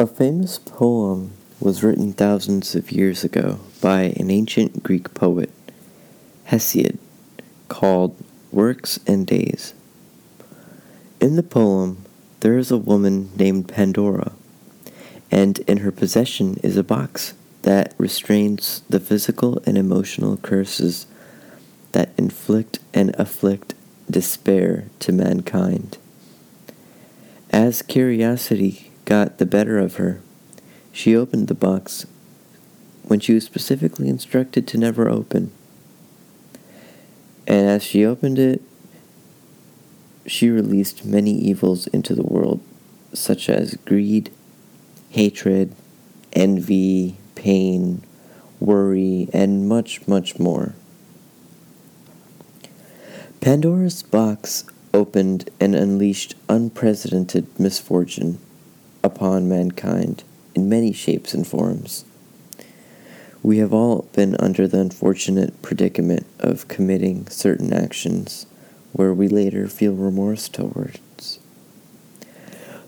A famous poem was written thousands of years ago by an ancient Greek poet, Hesiod, called Works and Days. In the poem, there is a woman named Pandora, and in her possession is a box that restrains the physical and emotional curses that inflict and afflict despair to mankind. As curiosity got the better of her, she opened the box when she was specifically instructed to never open. And as she opened it, she released many evils into the world, such as greed, hatred, envy, pain, worry, and much, much more. Pandora's box opened and unleashed unprecedented misfortune upon mankind in many shapes and forms. We have all been under the unfortunate predicament of committing certain actions where we later feel remorse towards.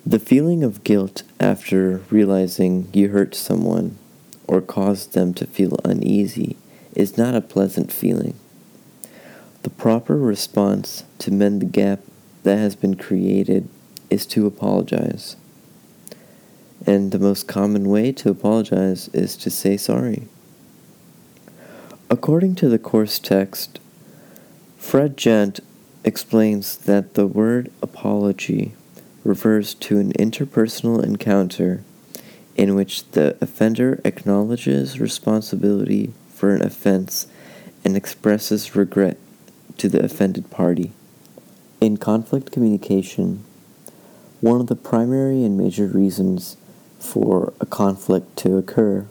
The feeling of guilt after realizing you hurt someone or caused them to feel uneasy is not a pleasant feeling. The proper response to mend the gap that has been created is to apologize. And the most common way to apologize is to say sorry. According to the course text, Fred Gent explains that the word apology refers to an interpersonal encounter in which the offender acknowledges responsibility for an offense and expresses regret to the offended party. In conflict communication, one of the primary and major reasons for a conflict to occur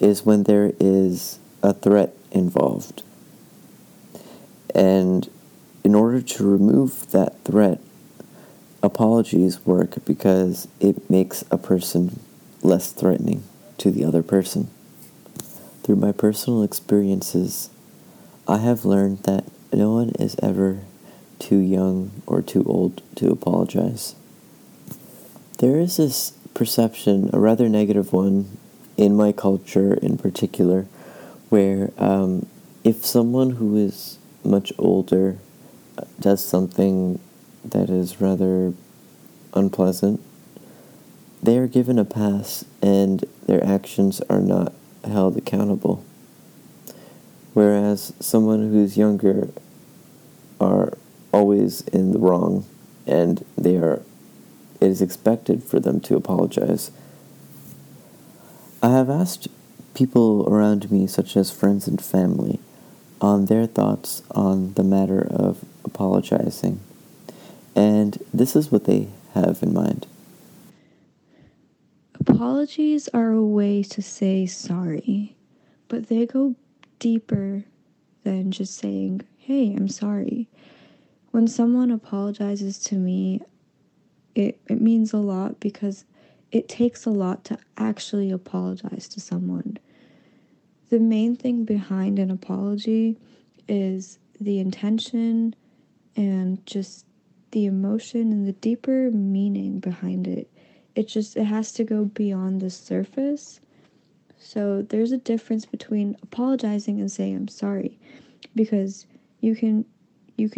is when there is a threat involved. And in order to remove that threat, apologies work because it makes a person less threatening to the other person. Through my personal experiences, I have learned that no one is ever too young or too old to apologize. There is this perception, a rather negative one, in my culture in particular, where if someone who is much older does something that is rather unpleasant, they are given a pass and their actions are not held accountable. Whereas someone who's younger are always in the wrong, and it is expected for them to apologize. I have asked people around me, such as friends and family, on their thoughts on the matter of apologizing, and this is what they have in mind. Apologies are a way to say sorry, but they go deeper than just saying, hey, I'm sorry. When someone apologizes to me, it means a lot because it takes a lot to actually apologize to someone. The main thing behind an apology is the intention and just the emotion and the deeper meaning behind it. It has to go beyond the surface. So there's a difference between apologizing and saying I'm sorry, because you can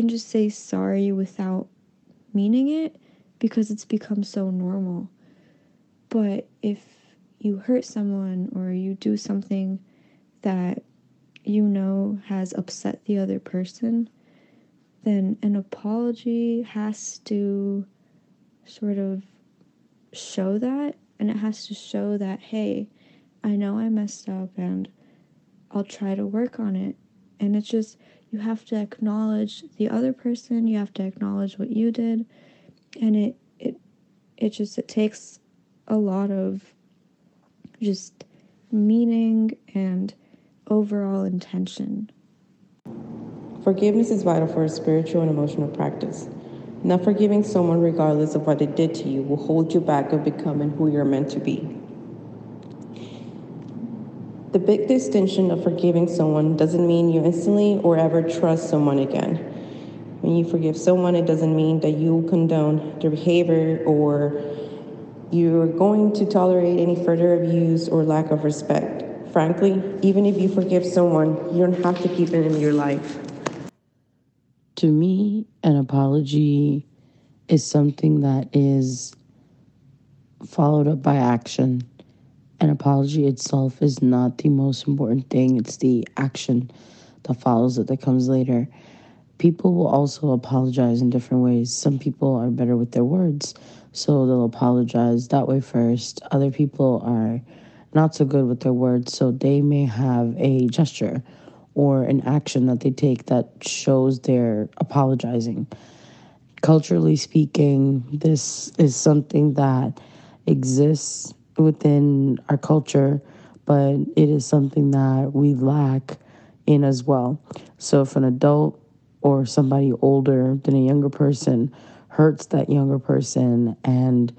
just say sorry without meaning it because it's become so normal. But if you hurt someone or you do something that you know has upset the other person, then an apology has to sort of show that, and it has to show that, hey, I know I messed up and I'll try to work on it. And it's just, you have to acknowledge the other person, you have to acknowledge what you did, and it takes a lot of just meaning and overall intention. Forgiveness is vital for a spiritual and emotional practice. Not forgiving someone regardless of what they did to you will hold you back of becoming who you're meant to be. The big distinction of forgiving someone doesn't mean you instantly or ever trust someone again. When you forgive someone, it doesn't mean that you condone their behavior or You're going to tolerate any further abuse or lack of respect. Frankly, even if you forgive someone, you don't have to keep it in your life. To me, an apology is something that is followed up by action. An apology itself is not the most important thing. It's the action that follows it that comes later. People will also apologize in different ways. Some people are better with their words, so they'll apologize that way first. Other people are not so good with their words, so they may have a gesture or an action that they take that shows they're apologizing. Culturally speaking, this is something that exists within our culture, but it is something that we lack in as well. So if an adult or somebody older than a younger person hurts that younger person, and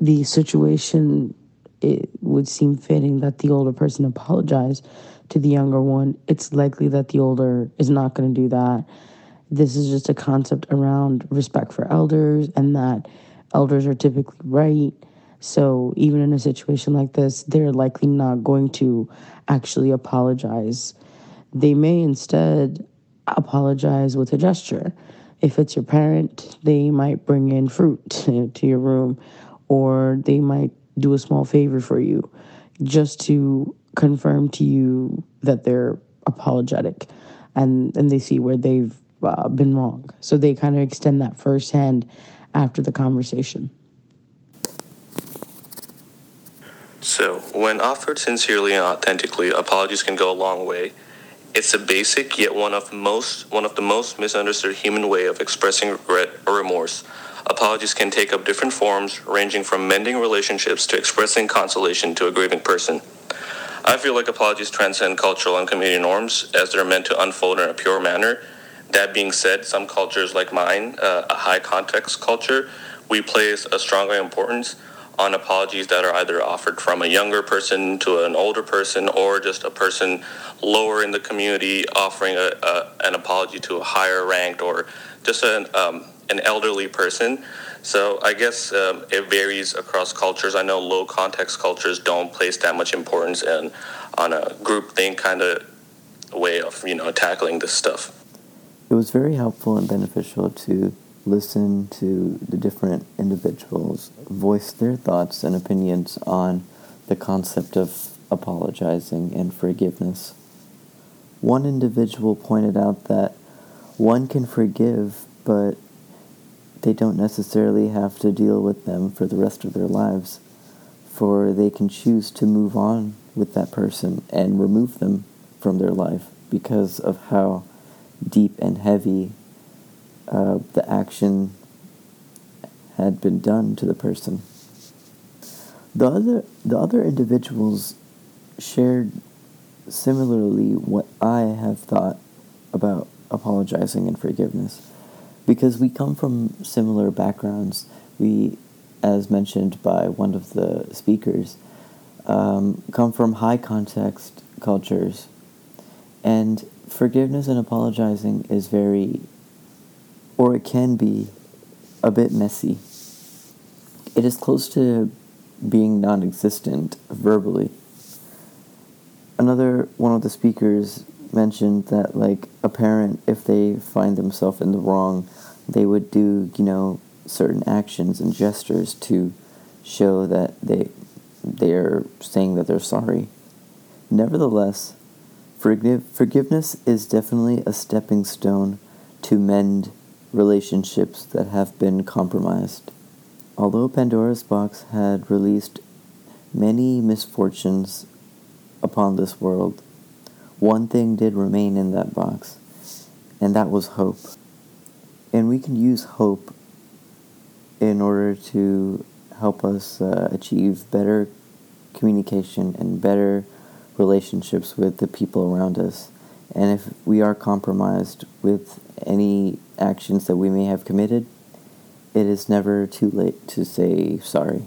the situation, it would seem fitting that the older person apologize to the younger one, it's likely that the older is not going to do that. This is just a concept around respect for elders, and that elders are typically right. So even in a situation like this, they're likely not going to actually apologize. They may instead apologize with a gesture. If it's your parent, they might bring in fruit to your room, or they might do a small favor for you just to confirm to you that they're apologetic and they see where they've been wrong. So they kind of extend that first hand after the conversation. So when offered sincerely and authentically, apologies can go a long way. It's a basic yet one of the most misunderstood human way of expressing regret or remorse. Apologies can take up different forms, ranging from mending relationships to expressing consolation to a grieving person. I feel like apologies transcend cultural and community norms, as they're meant to unfold in a pure manner. That being said, some cultures like mine, a high-context culture, we place a stronger importance on apologies that are either offered from a younger person to an older person, or just a person lower in the community offering an apology to a higher ranked, or just an elderly person. So I guess it varies across cultures. I know low context cultures don't place that much importance on a group thing kind of way of, tackling this stuff. It was very helpful and beneficial to listen to the different individuals voice their thoughts and opinions on the concept of apologizing and forgiveness. One individual pointed out that one can forgive, but they don't necessarily have to deal with them for the rest of their lives, for they can choose to move on with that person and remove them from their life because of how deep and heavy the action had been done to the person. The other individuals shared similarly what I have thought about apologizing and forgiveness, because we come from similar backgrounds. We, as mentioned by one of the speakers, come from high context cultures, and forgiveness and apologizing is very, or it can be, a bit messy. It is close to being non-existent verbally. Another one of the speakers mentioned that, like, a parent, if they find themselves in the wrong, they would do, certain actions and gestures to show that they're saying that they're sorry. Nevertheless, forgiveness is definitely a stepping stone to mend relationships that have been compromised. Although Pandora's box had released many misfortunes upon this world, one thing did remain in that box, and that was hope. And we can use hope in order to help us achieve better communication and better relationships with the people around us. And if we are compromised with any actions that we may have committed, it is never too late to say sorry.